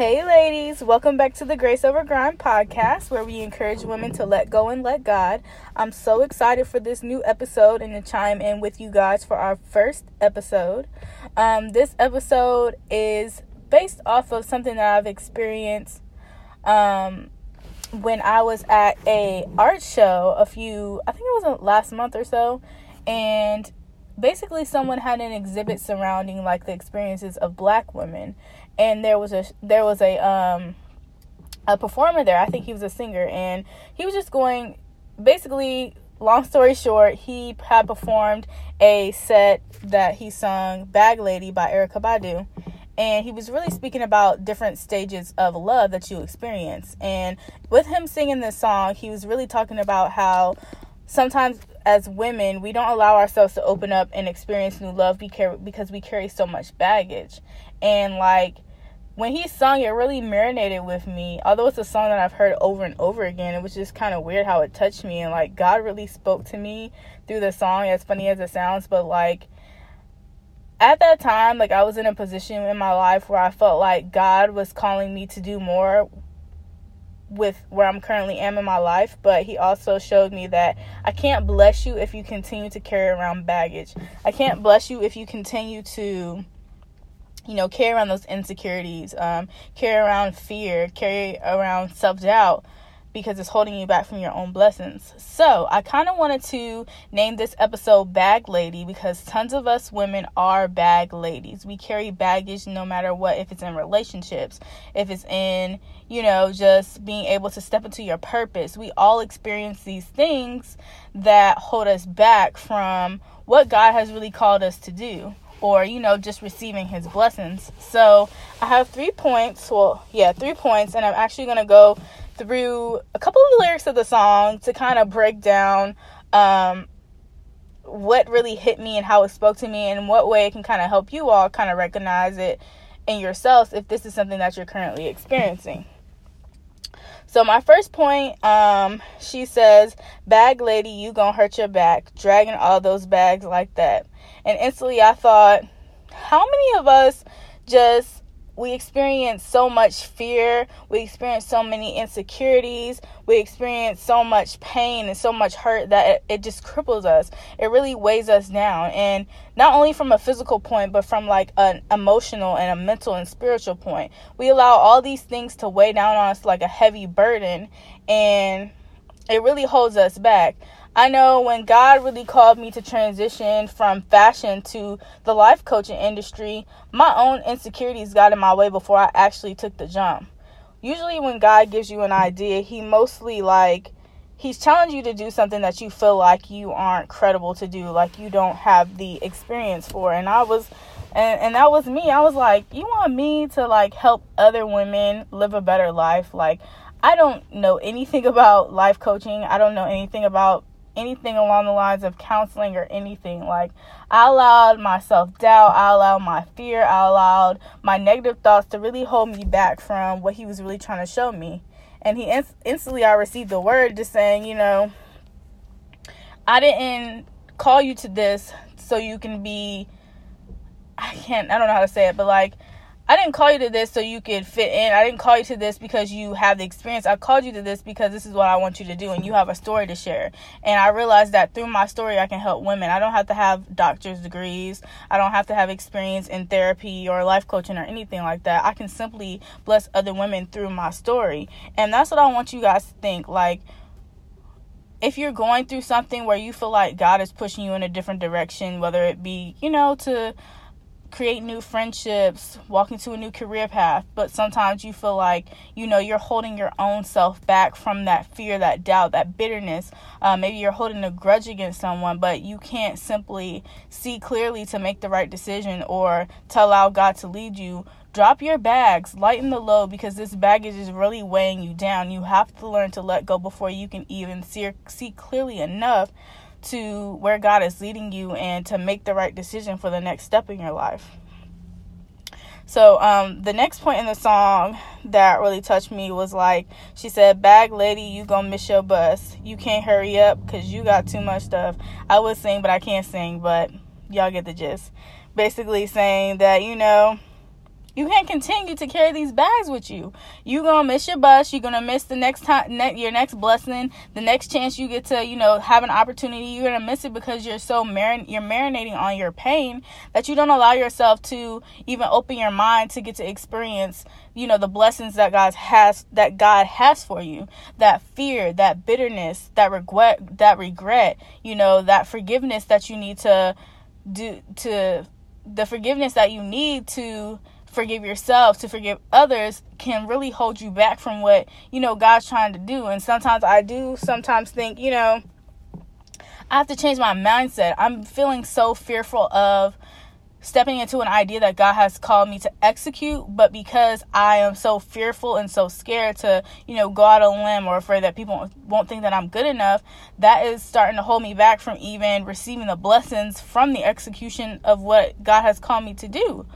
Hey ladies, welcome back to the Grace Over Grind podcast, where we encourage women to let go and let God. I'm so excited for this new episode and to chime in with you guys for our first episode. This episode is based off of something that I've experienced when I was at a art show I think it was last month or so, and basically someone had an exhibit surrounding like the experiences of Black women, and there was a performer there. I think he was a singer, and he was just going, basically, long story short, he had performed a set that he sung Bag Lady by Erykah Badu, and he was really speaking about different stages of love that you experience. And with him singing this song, he was really talking about how sometimes as women, we don't allow ourselves to open up and experience new love because we carry so much baggage. And like when he sung, it really marinated with me. Although it's a song that I've heard over and over again, it was just kind of weird how it touched me. And like God really spoke to me through the song, as funny as it sounds. But like at that time, like I was in a position in my life where I felt like God was calling me to do more with where I'm currently am in my life, but he also showed me that I can't bless you if you continue to carry around baggage. I can't bless you if you continue to, you know, carry around those insecurities, carry around fear, carry around self-doubt, because it's holding you back from your own blessings. So I kind of wanted to name this episode Bag Lady, because tons of us women are bag ladies. We carry baggage no matter what, if it's in relationships, if it's in, you know, just being able to step into your purpose. We all experience these things that hold us back from what God has really called us to do, or, you know, just receiving his blessings. So I have 3 points. Well, yeah, 3 points. And I'm actually going to go through a couple of the lyrics of the song to kind of break down what really hit me and how it spoke to me, and what way it can kind of help you all kind of recognize it in yourselves if this is something that you're currently experiencing. So my first point, she says, "Bag lady, you gonna hurt your back, dragging all those bags like that." And instantly I thought, how many of us we experience so much fear, we experience so many insecurities, we experience so much pain and so much hurt that it just cripples us. It really weighs us down. And not only from a physical point, but from like an emotional and a mental and spiritual point. We allow all these things to weigh down on us like a heavy burden, and it really holds us back. I know when God really called me to transition from fashion to the life coaching industry, my own insecurities got in my way before I actually took the jump. Usually when God gives you an idea, he's challenging you to do something that you feel like you aren't credible to do, like you don't have the experience for. And that was me. I was like, you want me to like help other women live a better life? Like, I don't know anything about life coaching. I don't know anything about anything along the lines of counseling or anything. Like, I allowed my self-doubt, I allowed my fear, I allowed my negative thoughts to really hold me back from what he was really trying to show me. And he instantly, I received the word just saying, you know, I didn't call you to this so you can be, I don't know how to say it, but like, I didn't call you to this so you could fit in. I didn't call you to this because you have the experience. I called you to this because this is what I want you to do, and you have a story to share. And I realized that through my story, I can help women. I don't have to have doctor's degrees. I don't have to have experience in therapy or life coaching or anything like that. I can simply bless other women through my story. And that's what I want you guys to think. Like, if you're going through something where you feel like God is pushing you in a different direction, whether it be, you know, to create new friendships, walk into a new career path, but sometimes you feel like, you know, you're holding your own self back from that fear, that doubt, that bitterness. Maybe you're holding a grudge against someone, but you can't simply see clearly to make the right decision or to allow God to lead you. Drop your bags, lighten the load, because this baggage is really weighing you down. You have to learn to let go before you can even see clearly enough to where God is leading you and to make the right decision for the next step in your life. So the next point in the song that really touched me was like, she said, "Bag lady, you gonna miss your bus. You can't hurry up because you got too much stuff." I would sing, but I can't sing, but y'all get the gist. Basically saying that, you know, You can't continue to carry these bags with you. You're going to miss your bus. You're going to miss the next time, your next blessing, the next chance you get to, you know, have an opportunity. You're going to miss it because you're so marinating on your pain that you don't allow yourself to even open your mind to get to experience, you know, the blessings that God has for you. That fear, that bitterness, that regret, you know, that forgiveness that you need to do, to the forgiveness that you need to forgive yourself, to forgive others, can really hold you back from what, you know, God's trying to do. And sometimes I think, you know, I have to change my mindset. I'm feeling so fearful of stepping into an idea that God has called me to execute, but because I am so fearful and so scared to, you know, go out on a limb, or afraid that people won't think that I'm good enough, that is starting to hold me back from even receiving the blessings from the execution of what God has called me to do.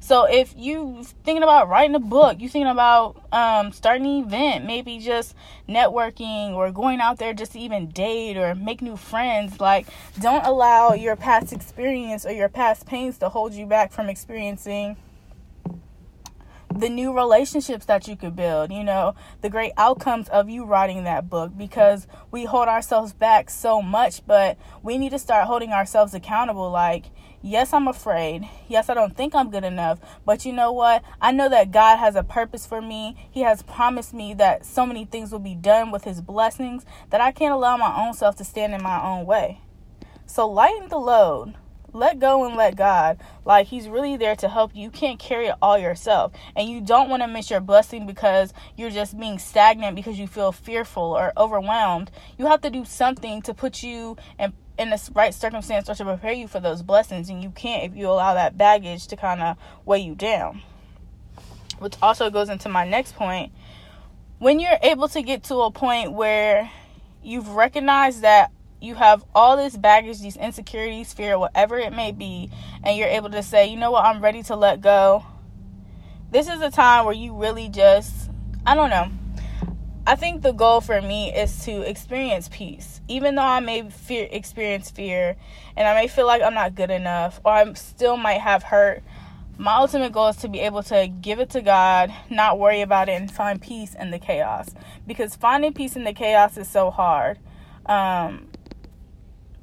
So if you thinking about writing a book, you thinking about starting an event, maybe just networking or going out there just to even date or make new friends, like, don't allow your past experience or your past pains to hold you back from experiencing the new relationships that you could build, you know, the great outcomes of you writing that book, because we hold ourselves back so much, but we need to start holding ourselves accountable. Like, yes, I'm afraid. Yes, I don't think I'm good enough, but you know what? I know that God has a purpose for me. He has promised me that so many things will be done with his blessings that I can't allow my own self to stand in my own way. So lighten the load. Let go and let God. Like, he's really there to help you. You can't carry it all yourself. And you don't want to miss your blessing because you're just being stagnant because you feel fearful or overwhelmed. You have to do something to put you in the right circumstance or to prepare you for those blessings. And you can't if you allow that baggage to kind of weigh you down. Which also goes into my next point. When you're able to get to a point where you've recognized that you have all this baggage, these insecurities, fear, whatever it may be, and you're able to say, you know what, I'm ready to let go. This is a time where you really just, I don't know. I think the goal for me is to experience peace. Even though I may experience fear and I may feel like I'm not good enough, or I still might have hurt, my ultimate goal is to be able to give it to God, not worry about it, and find peace in the chaos. Because finding peace in the chaos is so hard.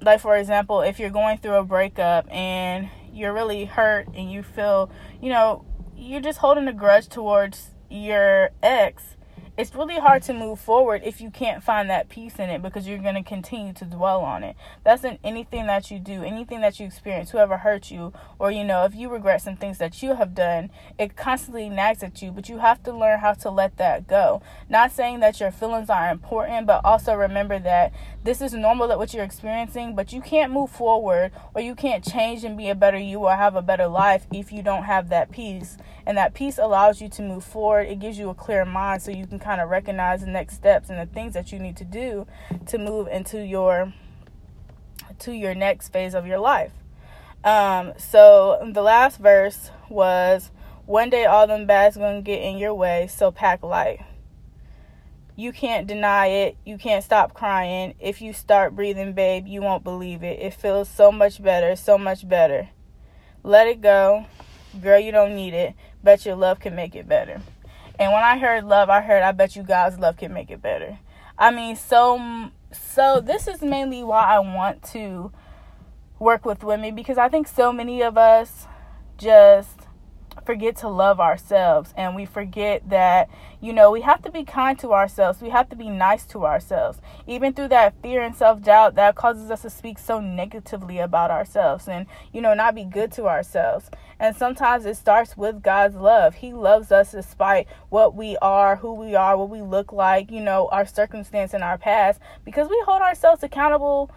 Like, for example, if you're going through a breakup and you're really hurt and you feel, you know, you're just holding a grudge towards your ex, it's really hard to move forward if you can't find that peace in it, because you're going to continue to dwell on it. That's in anything that you do, anything that you experience, whoever hurt you, or, you know, if you regret some things that you have done, it constantly nags at you, but you have to learn how to let that go. Not saying that your feelings are important, but also remember that this is normal, that what you're experiencing, but you can't move forward or you can't change and be a better you or have a better life if you don't have that peace. And that peace allows you to move forward. It gives you a clear mind so you can kind of recognize the next steps and the things that you need to do to move into your next phase of your life. So the last verse was, one day all them bags gonna get in your way, so pack light. You can't deny it. You can't stop crying. If you start breathing, babe, you won't believe it. It feels so much better, so much better. Let it go. Girl, you don't need it. Bet your love can make it better. And when I heard love, I heard, I bet you God's love can make it better. I mean, so this is mainly why I want to work with women, because I think so many of us just forget to love ourselves, and we forget that, you know, we have to be kind to ourselves. We have to be nice to ourselves. Even through that fear and self-doubt that causes us to speak so negatively about ourselves and, you know, not be good to ourselves. And sometimes it starts with God's love. He loves us despite what we are, who we are, what we look like, you know, our circumstance and our past, because we hold ourselves accountable.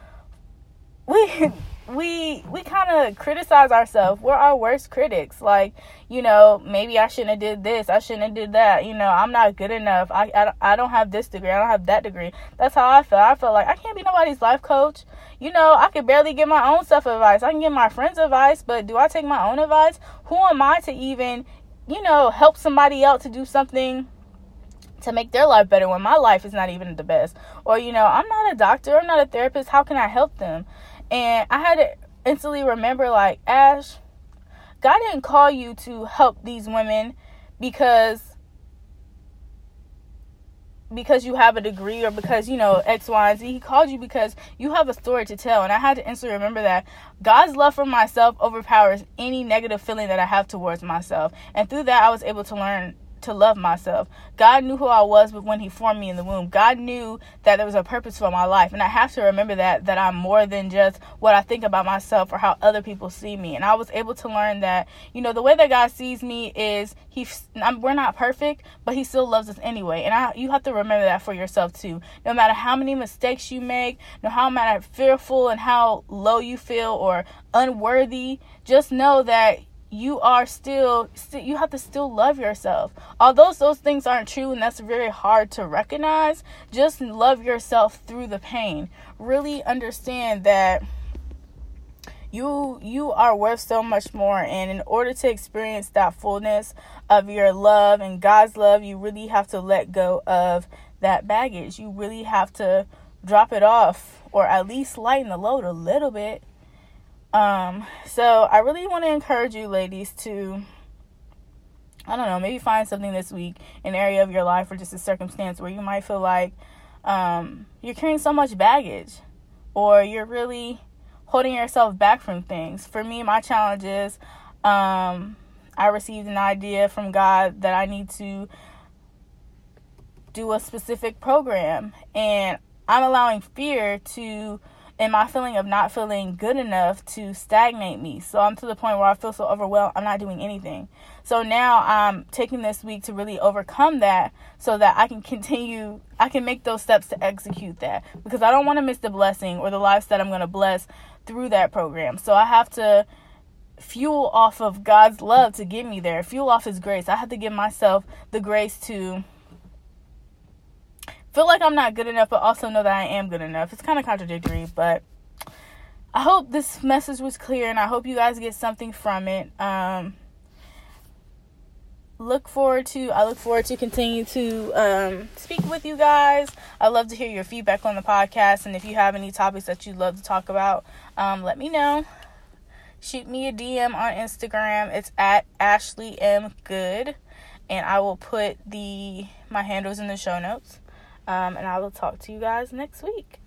We kind of criticize ourselves. We're our worst critics. Like, you know, maybe I shouldn't have did this. I shouldn't have did that. You know, I'm not good enough. I don't have this degree. I don't have that degree. That's how I feel. I feel like I can't be nobody's life coach. You know, I could barely give my own self-advice. I can give my friends advice, but do I take my own advice? Who am I to even, you know, help somebody else to do something to make their life better when my life is not even the best? Or, you know, I'm not a doctor. I'm not a therapist. How can I help them? And I had to instantly remember, like, Ash, God didn't call you to help these women because you have a degree or because, you know, X, Y, and Z. He called you because you have a story to tell. And I had to instantly remember that God's love for myself overpowers any negative feeling that I have towards myself. And through that, I was able to learn to love myself. God knew who I was when he formed me in the womb. God knew that there was a purpose for my life. And I have to remember that I'm more than just what I think about myself or how other people see me. And I was able to learn that, you know, the way that God sees me is we're not perfect, but he still loves us anyway. And you have to remember that for yourself too. No matter how many mistakes you make, no matter how fearful and how low you feel or unworthy, just know that you are you have to still love yourself. Although those things aren't true and that's very hard to recognize, just love yourself through the pain. Really understand that you are worth so much more. And in order to experience that fullness of your love and God's love, you really have to let go of that baggage. You really have to drop it off or at least lighten the load a little bit. So I really want to encourage you ladies to, I don't know, maybe find something this week, an area of your life or just a circumstance where you might feel like you're carrying so much baggage or you're really holding yourself back from things. For me, my challenge is I received an idea from God that I need to do a specific program, and I'm allowing fear to and my feeling of not feeling good enough to stagnate me. So I'm to the point where I feel so overwhelmed, I'm not doing anything. So now I'm taking this week to really overcome that so that I can continue, I can make those steps to execute that. Because I don't want to miss the blessing or the lives that I'm going to bless through that program. So I have to fuel off of God's love to get me there. Fuel off his grace. I have to give myself the grace to feel like I'm not good enough, but also know that I am good enough. It's kind of contradictory, but I hope this message was clear, and I hope you guys get something from it. I look forward to continue to speak with you guys. I love to hear your feedback on the podcast, and if you have any topics that you'd love to talk about, let me know. Shoot me a DM on Instagram. It's at Ashley M. Good, and I will put my handles in the show notes. And I will talk to you guys next week.